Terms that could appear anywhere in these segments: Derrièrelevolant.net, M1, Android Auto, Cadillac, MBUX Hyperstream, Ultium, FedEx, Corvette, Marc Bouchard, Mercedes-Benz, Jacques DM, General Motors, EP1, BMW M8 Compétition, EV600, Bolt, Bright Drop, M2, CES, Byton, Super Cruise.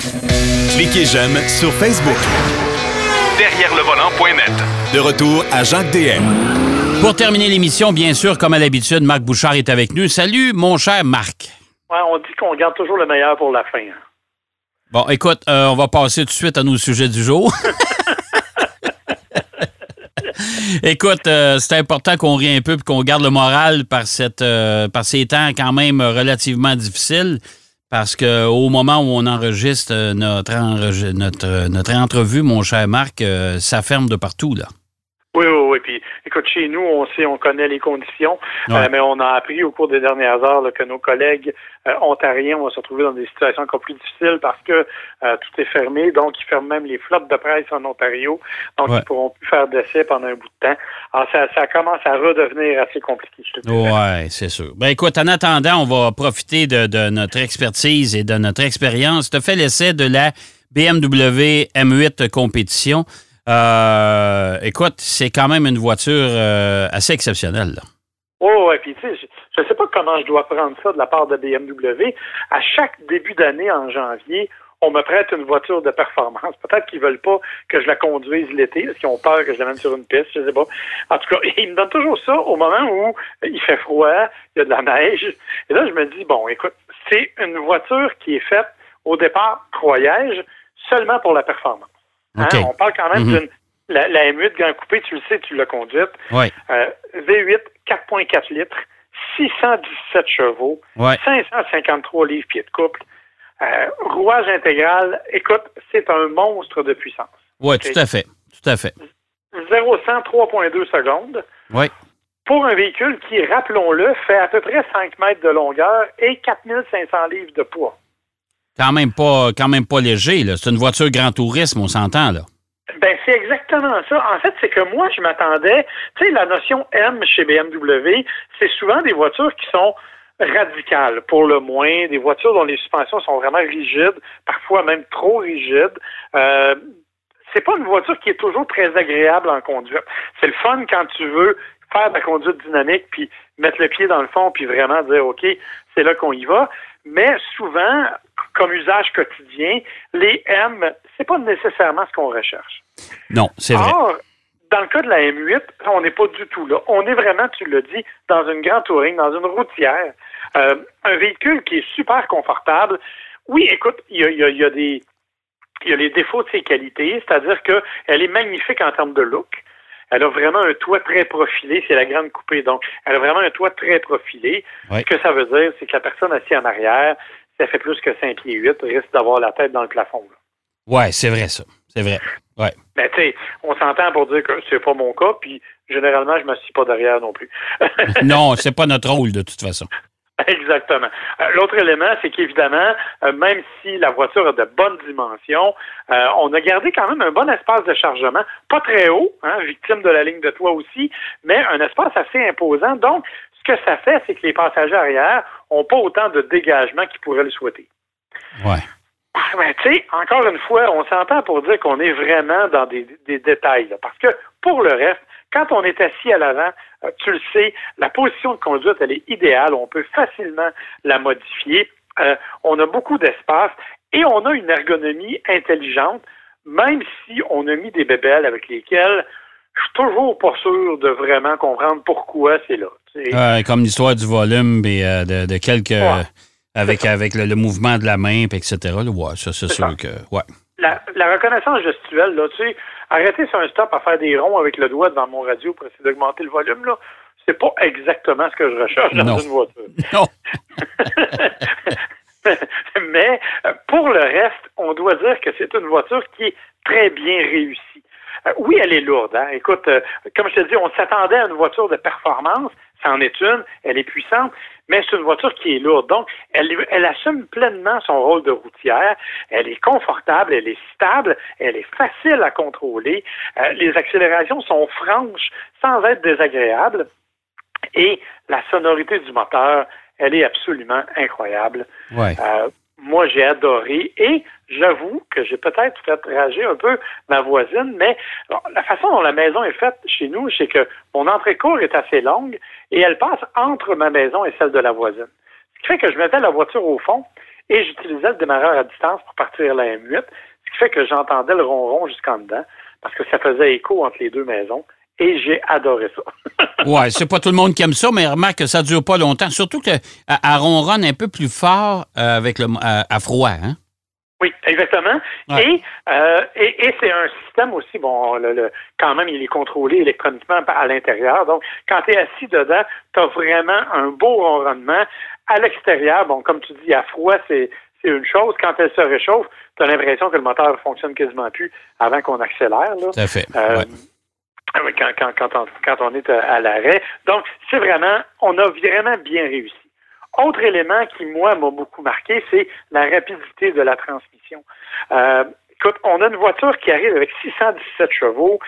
Cliquez j'aime sur Facebook. Derrièrelevolant.net. De retour à Jacques DM. Pour terminer l'émission, bien sûr, comme à l'habitude, Marc Bouchard est avec nous. Salut, mon cher Marc. Ouais, on dit qu'on garde toujours le meilleur pour la fin. Bon, écoute, on va passer tout de suite à nos sujets du jour. Écoute, c'est important qu'on rie un peu et qu'on garde le moral par ces temps quand même relativement difficiles. Parce qu'au moment où on enregistre notre entrevue, mon cher Marc, ça ferme de partout, là. Oui. Puis, écoute, chez nous, on connaît les conditions, ouais. Mais on a appris au cours des dernières heures là, que nos collègues ontariens vont se retrouver dans des situations encore plus difficiles parce que tout est fermé. Donc, ils ferment même les flottes de presse en Ontario. Donc, ouais. Ils ne pourront plus faire d'essais pendant un bout de temps. Alors, ça commence à redevenir assez compliqué. Oui, c'est sûr. Ben, écoute, en attendant, on va profiter de notre expertise et de notre expérience. Tu as fait l'essai de la BMW M8 Compétition. Écoute, c'est quand même une voiture assez exceptionnelle. Là. Oh, ouais, puis tu sais, je ne sais pas comment je dois prendre ça de la part de BMW. À chaque début d'année, en janvier, on me prête une voiture de performance. Peut-être qu'ils ne veulent pas que je la conduise l'été, parce qu'ils ont peur que je l'amène sur une piste, je ne sais pas. En tout cas, ils me donnent toujours ça au moment où il fait froid, il y a de la neige. Et là, je me dis, bon, écoute, c'est une voiture qui est faite, au départ, croyais-je, seulement pour la performance. Hein? Okay. On parle quand même d'une la M8 Grand Coupé, tu le sais, tu l'as conduite. Ouais. V8, 4,4 litres, 617 chevaux, ouais. 553 livres-pieds de couple, rouage intégral. Écoute, c'est un monstre de puissance. Oui, okay? Tout à fait. 0-100, 3,2 secondes. Oui. Pour un véhicule qui, rappelons-le, fait à peu près 5 mètres de longueur et 4500 livres de poids. Quand même pas léger, là. C'est une voiture grand tourisme, on s'entend, là. Ben, c'est exactement ça. En fait, c'est que moi, je m'attendais... Tu sais, la notion M chez BMW, c'est souvent des voitures qui sont radicales, pour le moins, des voitures dont les suspensions sont vraiment rigides, parfois même trop rigides. C'est pas une voiture qui est toujours très agréable en conduite. C'est le fun quand tu veux faire de la conduite dynamique, puis mettre le pied dans le fond, puis vraiment dire, OK, c'est là qu'on y va. Mais souvent... comme usage quotidien, les M, c'est pas nécessairement ce qu'on recherche. Non, c'est vrai. Or, dans le cas de la M8, on n'est pas du tout là. On est vraiment, tu le dis, dans une grande touring, dans une routière. Un véhicule qui est super confortable. Oui, écoute, il y a les défauts de ses qualités, c'est-à-dire qu'elle est magnifique en termes de look. Elle a vraiment un toit très profilé. C'est la grande coupée, donc elle a vraiment un toit très profilé. Oui. Ce que ça veut dire, c'est que la personne assise en arrière... ça fait plus que 5 pieds 8, risque d'avoir la tête dans le plafond. Oui, c'est vrai ça. C'est vrai. Ouais. Mais tu sais, on s'entend pour dire que c'est pas mon cas, puis généralement, je ne m'assieds pas derrière non plus. Non, c'est pas notre rôle de toute façon. Exactement. L'autre élément, c'est qu'évidemment, même si la voiture a de bonnes dimensions, on a gardé quand même un bon espace de chargement, pas très haut, hein, victime de la ligne de toit aussi, mais un espace assez imposant. Donc, ce que ça fait, c'est que les passagers arrière n'ont pas autant de dégagement qu'ils pourraient le souhaiter. Oui. Ben, tu sais, encore une fois, on s'entend pour dire qu'on est vraiment dans des détails. Là, parce que, pour le reste, quand on est assis à l'avant, tu le sais, la position de conduite, elle est idéale. On peut facilement la modifier. On a beaucoup d'espace et on a une ergonomie intelligente, même si on a mis des bébelles avec lesquelles je suis toujours pas sûr de vraiment comprendre pourquoi c'est là. Comme l'histoire du volume et de quelques... Ouais, avec le mouvement de la main, etc. Là, ouais, ça, c'est sûr ça. Que... Ouais. La reconnaissance gestuelle, là, tu sais, arrêter sur un stop à faire des ronds avec le doigt devant mon radio pour essayer d'augmenter le volume, là, c'est pas exactement ce que je recherche dans une voiture. Non! Mais pour le reste, on doit dire que c'est une voiture qui est très bien réussie. Oui, elle est lourde. Hein? Écoute, comme je te dis, on s'attendait à une voiture de performance. Ça en est une. Elle est puissante, mais c'est une voiture qui est lourde. Donc, elle assume pleinement son rôle de routière. Elle est confortable, elle est stable, elle est facile à contrôler. Les accélérations sont franches sans être désagréables. Et la sonorité du moteur, elle est absolument incroyable. Ouais. Moi, j'ai adoré et j'avoue que j'ai peut-être fait rager un peu ma voisine, mais bon, la façon dont la maison est faite chez nous, c'est que mon entrée-cour est assez longue et elle passe entre ma maison et celle de la voisine. Ce qui fait que je mettais la voiture au fond et j'utilisais le démarreur à distance pour partir la M8, ce qui fait que j'entendais le ronron jusqu'en dedans, parce que ça faisait écho entre les deux maisons, et j'ai adoré ça. Ouais, c'est pas tout le monde qui aime ça, mais remarque que ça dure pas longtemps, surtout que à ronronne un peu plus fort avec le à froid, hein? Oui, exactement. Ouais. Et c'est un système aussi, bon, quand même, il est contrôlé électroniquement à l'intérieur. Donc, quand tu es assis dedans, tu as vraiment un beau ronronnement. À l'extérieur, bon, comme tu dis, à froid, c'est une chose. Quand elle se réchauffe, tu as l'impression que le moteur fonctionne quasiment plus avant qu'on accélère, là. Tout à fait, ouais. Quand on est à l'arrêt. Donc, on a vraiment bien réussi. Autre élément qui, moi, m'a beaucoup marqué, c'est la rapidité de la transmission. Écoute, on a une voiture qui arrive avec 617 chevaux.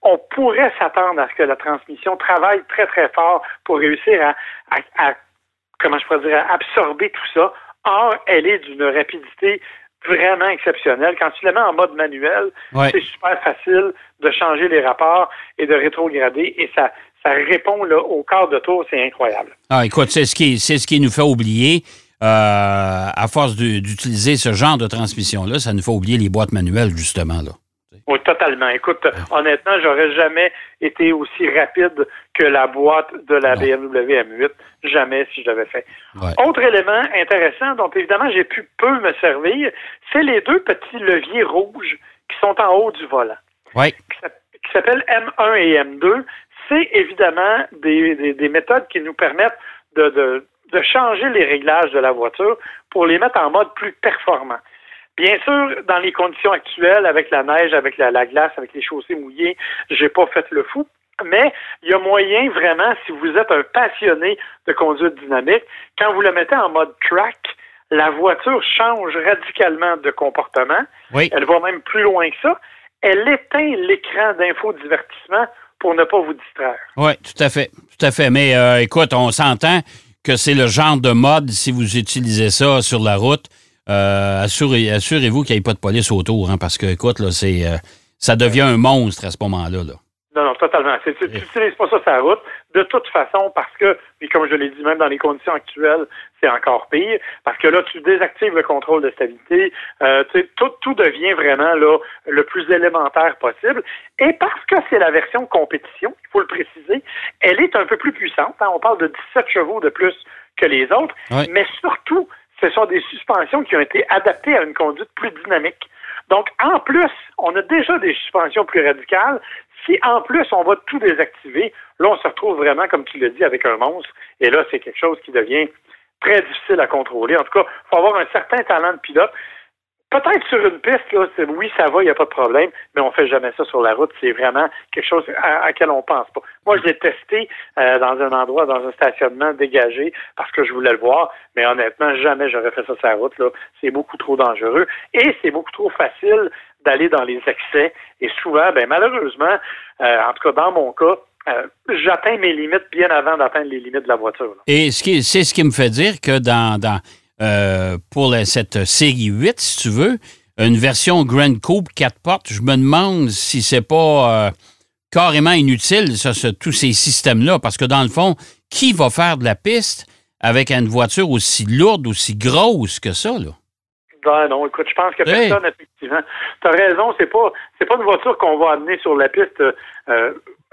On pourrait s'attendre à ce que la transmission travaille très, très fort pour réussir à absorber tout ça. Or, elle est d'une rapidité vraiment exceptionnelle. Quand tu la mets en mode manuel, c'est super facile de changer les rapports et de rétrograder, et ça répond là, au quart de tour, c'est incroyable. Ah, écoute, c'est ce qui nous fait oublier, à force d'utiliser ce genre de transmission-là, ça nous fait oublier les boîtes manuelles, justement, là. Oui, totalement. Écoute, honnêtement, j'aurais jamais été aussi rapide que la boîte de la BMW M8. Jamais, si je l'avais fait. Ouais. Autre élément intéressant dont, évidemment, j'ai pu peu me servir, c'est les deux petits leviers rouges qui sont en haut du volant. Oui. Qui s'appellent M1 et M2. C'est évidemment des méthodes qui nous permettent de changer les réglages de la voiture pour les mettre en mode plus performant. Bien sûr, dans les conditions actuelles, avec la neige, avec la glace, avec les chaussées mouillées, j'ai pas fait le fou, mais il y a moyen vraiment, si vous êtes un passionné de conduite dynamique, quand vous le mettez en mode track, la voiture change radicalement de comportement. Oui. Elle va même plus loin que ça. Elle éteint l'écran d'infodivertissement pour ne pas vous distraire. Oui, tout à fait. Tout à fait. Mais écoute, on s'entend que c'est le genre de mode, si vous utilisez ça sur la route, assurez-vous qu'il n'y ait pas de police autour, hein, parce que, écoute, là, ça devient un monstre à ce moment-là, là. Non, non, totalement. Tu n'utilises pas ça sur la route, de toute façon, parce que, et comme je l'ai dit, même dans les conditions actuelles, c'est encore pire, parce que là, tu désactives le contrôle de stabilité, tout devient vraiment là le plus élémentaire possible, et parce que c'est la version compétition, il faut le préciser, elle est un peu plus puissante, hein, on parle de 17 chevaux de plus que les autres, oui. Mais surtout, ce sont des suspensions qui ont été adaptées à une conduite plus dynamique. Donc, en plus, on a déjà des suspensions plus radicales. Si, en plus, on va tout désactiver, là, on se retrouve vraiment, comme tu le dis, avec un monstre. Et là, c'est quelque chose qui devient très difficile à contrôler. En tout cas, il faut avoir un certain talent de pilote. Peut-être sur une piste, là, oui, ça va, il n'y a pas de problème, mais on ne fait jamais ça sur la route. C'est vraiment quelque chose à quel on ne pense pas. Moi, je l'ai testé dans un endroit, dans un stationnement dégagé, parce que je voulais le voir, mais honnêtement, jamais j'aurais fait ça sur la route, là. C'est beaucoup trop dangereux et c'est beaucoup trop facile d'aller dans les excès. Et souvent, ben malheureusement, en tout cas dans mon cas, j'atteins mes limites bien avant d'atteindre les limites de la voiture, là. Et c'est ce qui me fait dire que pour cette série 8, si tu veux, une version Grand Coupe 4 portes, je me demande si c'est pas carrément inutile, tous ces systèmes-là, parce que dans le fond, qui va faire de la piste avec une voiture aussi lourde, aussi grosse que ça, là? Ben non, écoute, je pense que personne, effectivement. T'as raison, c'est pas une voiture qu'on va amener sur la piste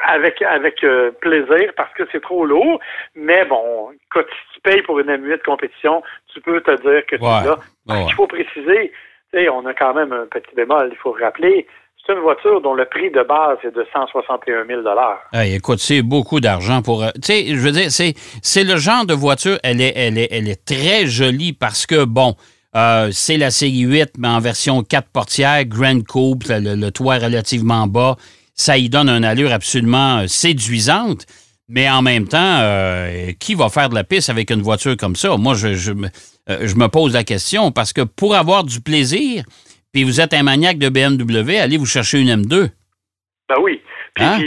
avec plaisir parce que c'est trop lourd, mais bon, quand tu payes pour une M8 compétition, tu peux te dire que tu l'as. Parce qu'il faut préciser, tu sais, on a quand même un petit bémol, il faut rappeler, c'est une voiture dont le prix de base est de 161 000 $. Écoute, c'est beaucoup d'argent pour... Tu sais, je veux dire, c'est le genre de voiture, elle est très jolie parce que, bon... c'est la série 8, mais en version 4 portières, Grand Coupe, le toit relativement bas. Ça y donne une allure absolument séduisante, mais en même temps, qui va faire de la piste avec une voiture comme ça? Moi, je me pose la question, parce que pour avoir du plaisir, puis vous êtes un maniaque de BMW, allez vous chercher une M2. Ben oui. Puis, hein?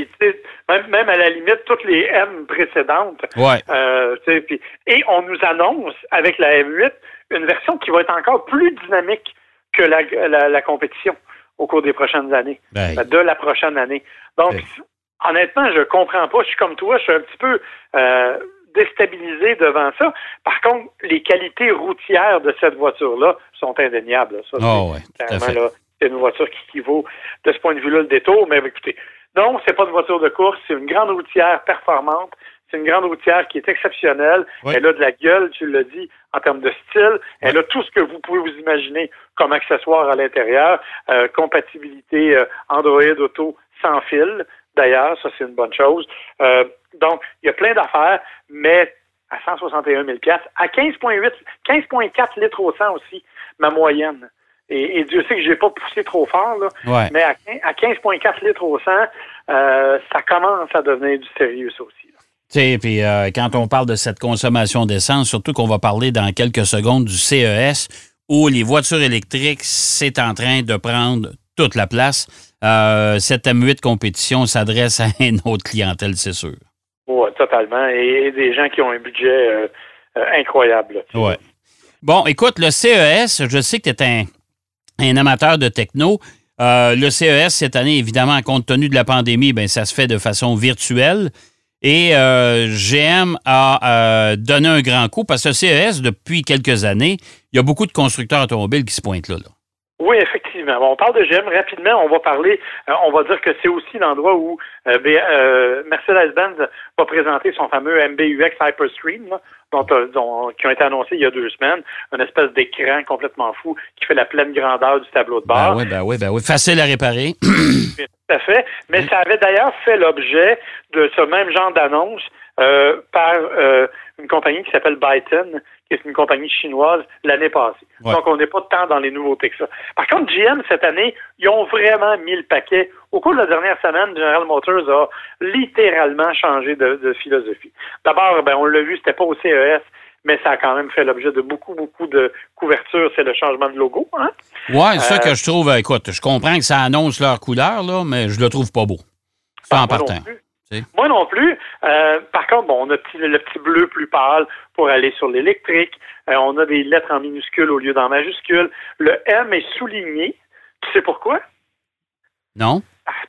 Même à la limite, toutes les M précédentes. Ouais. Et on nous annonce, avec la M8, une version qui va être encore plus dynamique que la compétition au cours des prochaines années, de la prochaine année. Donc, honnêtement, je comprends pas. Je suis comme toi, je suis un petit peu déstabilisé devant ça. Par contre, les qualités routières de cette voiture-là sont indéniables. Ça, oh, c'est, ouais, clairement, là, c'est une voiture qui vaut, de ce point de vue-là, le détour. Mais écoutez, non, c'est pas une voiture de course, c'est une grande routière performante. C'est une grande routière qui est exceptionnelle. Oui. Elle a de la gueule, tu l'as dit, en termes de style. Elle a tout ce que vous pouvez vous imaginer comme accessoire à l'intérieur. Compatibilité Android Auto sans fil, d'ailleurs. Ça, c'est une bonne chose. Donc, il y a plein d'affaires, mais à 161 000 $, à 15,4 litres au 100 aussi, ma moyenne. Et Dieu sait que j'ai pas poussé trop fort, là. Ouais. Mais à 15,4 litres au 100, ça commence à devenir du sérieux, ça aussi. Puis quand on parle de cette consommation d'essence, surtout qu'on va parler dans quelques secondes du CES, où les voitures électriques, c'est en train de prendre toute la place. Cette M8 Compétition s'adresse à une autre clientèle, c'est sûr. Oui, totalement. Et des gens qui ont un budget incroyable. Oui. Bon, écoute, le CES, je sais que tu es un amateur de techno. Le CES, cette année, évidemment, compte tenu de la pandémie, bien, ça se fait de façon virtuelle. Et GM a donné un grand coup parce que CES, depuis quelques années, il y a beaucoup de constructeurs automobiles qui se pointent là. Oui, effectivement. Bon, on parle de GM rapidement. On va parler, on va dire que c'est aussi l'endroit où Mercedes-Benz va présenter son fameux MBUX Hyperstream, là, qui ont été annoncés il y a 2 semaines. Une espèce d'écran complètement fou qui fait la pleine grandeur du tableau de bord. Ben oui. Facile à réparer. Tout à fait. Mais ça avait d'ailleurs fait l'objet de ce même genre d'annonce par une compagnie qui s'appelle Byton, qui est une compagnie chinoise, l'année passée. Ouais. Donc, on n'est pas tant dans les nouveautés que ça. Par contre, GM, cette année, ils ont vraiment mis le paquet. Au cours de la dernière semaine, General Motors a littéralement changé de philosophie. D'abord, ben, on l'a vu, c'était pas au CES, mais ça a quand même fait l'objet de beaucoup de couvertures. C'est le changement de logo. Hein? Oui, ça que je trouve... Écoute, je comprends que ça annonce leur couleur, là, mais je le trouve pas beau. Ça en partant. Moi non plus. Par contre, bon, on a le petit bleu plus pâle pour aller sur l'électrique. On a des lettres en minuscules au lieu d'en majuscules. Le M est souligné. Tu sais pourquoi? Non.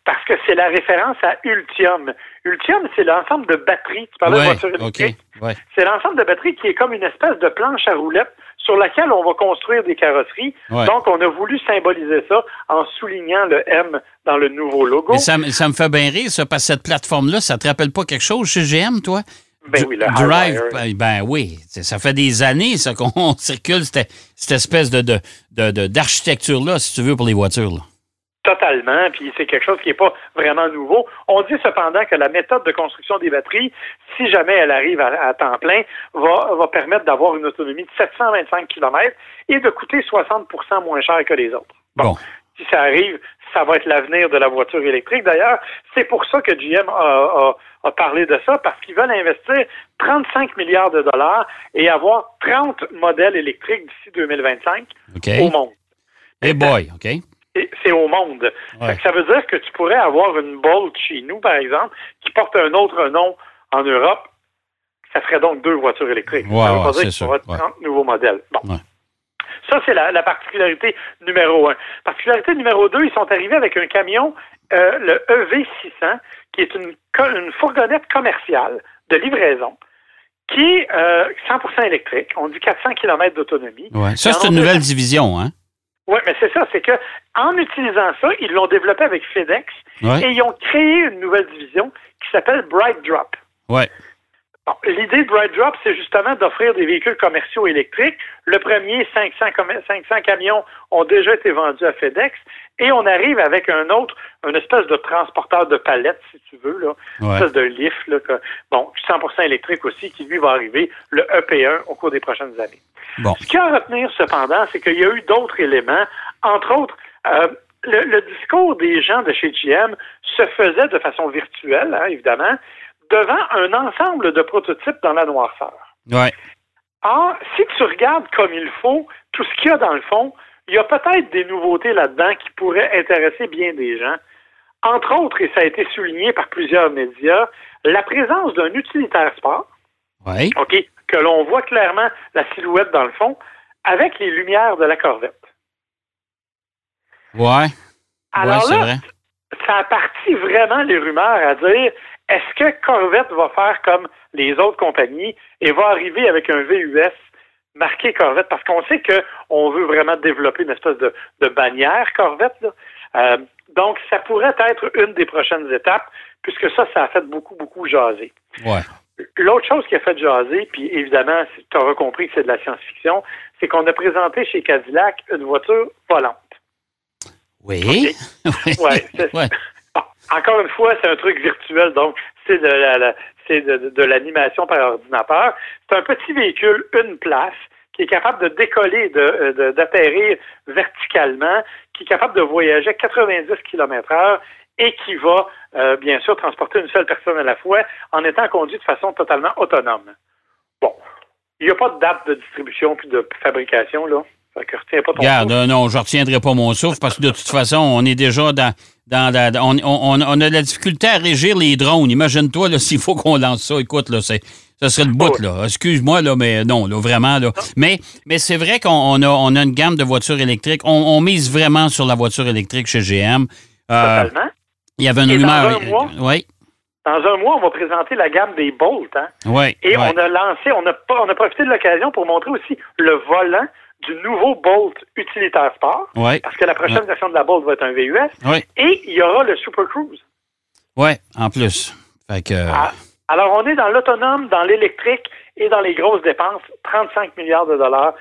Parce que c'est la référence à Ultium. Ultium, c'est l'ensemble de batteries. Tu parlais de voiture électrique. Okay. Ouais. C'est l'ensemble de batteries qui est comme une espèce de planche à roulettes sur laquelle on va construire des carrosseries. Ouais. Donc, on a voulu symboliser ça en soulignant le M dans le nouveau logo. Mais ça me fait bien rire, ça, parce que cette plateforme-là, ça te rappelle pas quelque chose chez GM, toi? Ben oui, le Drive. Ben oui, ça fait des années ça, qu'on circule cette espèce d'architecture-là, si tu veux, pour les voitures, là. Totalement, puis c'est quelque chose qui n'est pas vraiment nouveau. On dit cependant que la méthode de construction des batteries, si jamais elle arrive à temps plein, va permettre d'avoir une autonomie de 725 km et de coûter 60% moins cher que les autres. Bon. Si ça arrive, ça va être l'avenir de la voiture électrique. D'ailleurs, c'est pour ça que GM a parlé de ça, parce qu'ils veulent investir 35 milliards de dollars et avoir 30 modèles électriques d'ici 2025 au monde. Hey boy, OK. C'est au monde. Ouais. Ça veut dire que tu pourrais avoir une Bolt chez nous, par exemple, qui porte un autre nom en Europe. Ça ferait donc 2 voitures électriques. Ouais, ça veut pas dire qu'il y aura 30 nouveaux modèles. Bon. Ouais. Ça, c'est la particularité numéro 1. Particularité numéro 2, ils sont arrivés avec un camion, le EV600, qui est une fourgonnette commerciale de livraison, qui est 100% électrique. On dit 400 km d'autonomie. Ouais. Ça, c'est une nouvelle division, hein? Oui, mais c'est ça, c'est que en utilisant ça, ils l'ont développé avec FedEx et ils ont créé une nouvelle division qui s'appelle Bright Drop. Ouais. Bon, l'idée de Bright Drop, c'est justement d'offrir des véhicules commerciaux électriques. Le premier, 500 camions ont déjà été vendus à FedEx et on arrive avec un autre, une espèce de transporteur de palettes, si tu veux, là, une espèce de lift, là, 100% électrique aussi, qui lui va arriver, le EP1, au cours des prochaines années. Bon. Ce qu'il y a à retenir, cependant, c'est qu'il y a eu d'autres éléments. Entre autres, le discours des gens de chez GM se faisait de façon virtuelle, hein, évidemment, devant un ensemble de prototypes dans la noirceur. Ouais. Or, si tu regardes comme il faut tout ce qu'il y a dans le fond, il y a peut-être des nouveautés là-dedans qui pourraient intéresser bien des gens. Entre autres, et ça a été souligné par plusieurs médias, la présence d'un utilitaire sport. Ouais. OK. Que l'on voit clairement la silhouette dans le fond, avec les lumières de la Corvette. Ouais. Alors là, c'est vrai. Ça a parti vraiment les rumeurs à dire Est-ce que Corvette va faire comme les autres compagnies et va arriver avec un VUS marqué Corvette? Parce qu'on sait qu'on veut vraiment développer une espèce de bannière Corvette, là. Donc, ça pourrait être une des prochaines étapes, puisque ça a fait beaucoup jaser. Ouais. L'autre chose qui a fait jaser, puis évidemment, tu auras compris que c'est de la science-fiction, c'est qu'on a présenté chez Cadillac une voiture volante. Oui. Okay. Ouais. Bon, encore une fois, c'est un truc virtuel, donc c'est de l'animation par ordinateur. C'est un petit véhicule, une place, qui est capable de décoller, d'atterrir verticalement, qui est capable de voyager à 90 km/h et qui va, bien sûr, transporter une seule personne à la fois en étant conduit de façon totalement autonome. Bon, il n'y a pas de date de distribution puis de fabrication, là. Fait que retiens pas ton souffle. Non, je ne retiendrai pas mon souffle parce que de toute façon, on est déjà on a de la difficulté à régir les drones. Imagine-toi là, s'il faut qu'on lance ça. Écoute, là, ça serait le bout, là. Excuse-moi, là, mais non, là, vraiment, là. Mais c'est vrai qu'on a une gamme de voitures électriques. On mise vraiment sur la voiture électrique chez GM. Totalement. Il y avait une rumeur. Dans un mois, on va présenter la gamme des Bolt, hein. Oui. Et on a lancé, on a profité de l'occasion pour montrer aussi le volant du nouveau Bolt utilitaire sport. Ouais. Parce que la prochaine version de la Bolt va être un VUS. Ouais. Et il y aura le Super Cruise. Oui, en plus. Fait que... Alors, on est dans l'autonome, dans l'électrique et dans les grosses dépenses. 35 milliards de dollars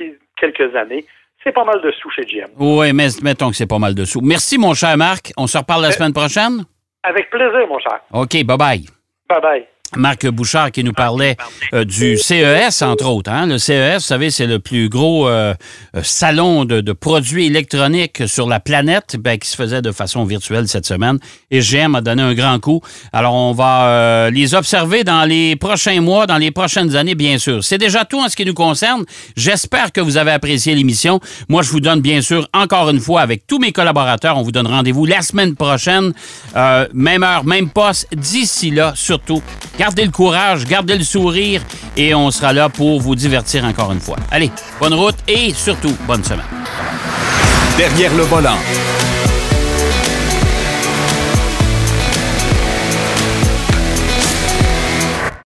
d'ici quelques années. C'est pas mal de sous chez GM. Oui, mais mettons que c'est pas mal de sous. Merci, mon cher Marc. On se reparle la semaine prochaine? Avec plaisir, mon cher. OK, bye-bye. Bye-bye. Marc Bouchard qui nous parlait du CES, entre autres. Hein? Le CES, vous savez, c'est le plus gros salon de produits électroniques sur la planète qui se faisait de façon virtuelle cette semaine. Et GM a donné un grand coup. Alors, on va les observer dans les prochains mois, dans les prochaines années, bien sûr. C'est déjà tout en ce qui nous concerne. J'espère que vous avez apprécié l'émission. Moi, je vous donne, bien sûr, encore une fois, avec tous mes collaborateurs, on vous donne rendez-vous la semaine prochaine. Même heure, même poste. D'ici là, surtout... Gardez le courage, gardez le sourire et on sera là pour vous divertir encore une fois. Allez, bonne route et surtout, bonne semaine. Derrière le volant.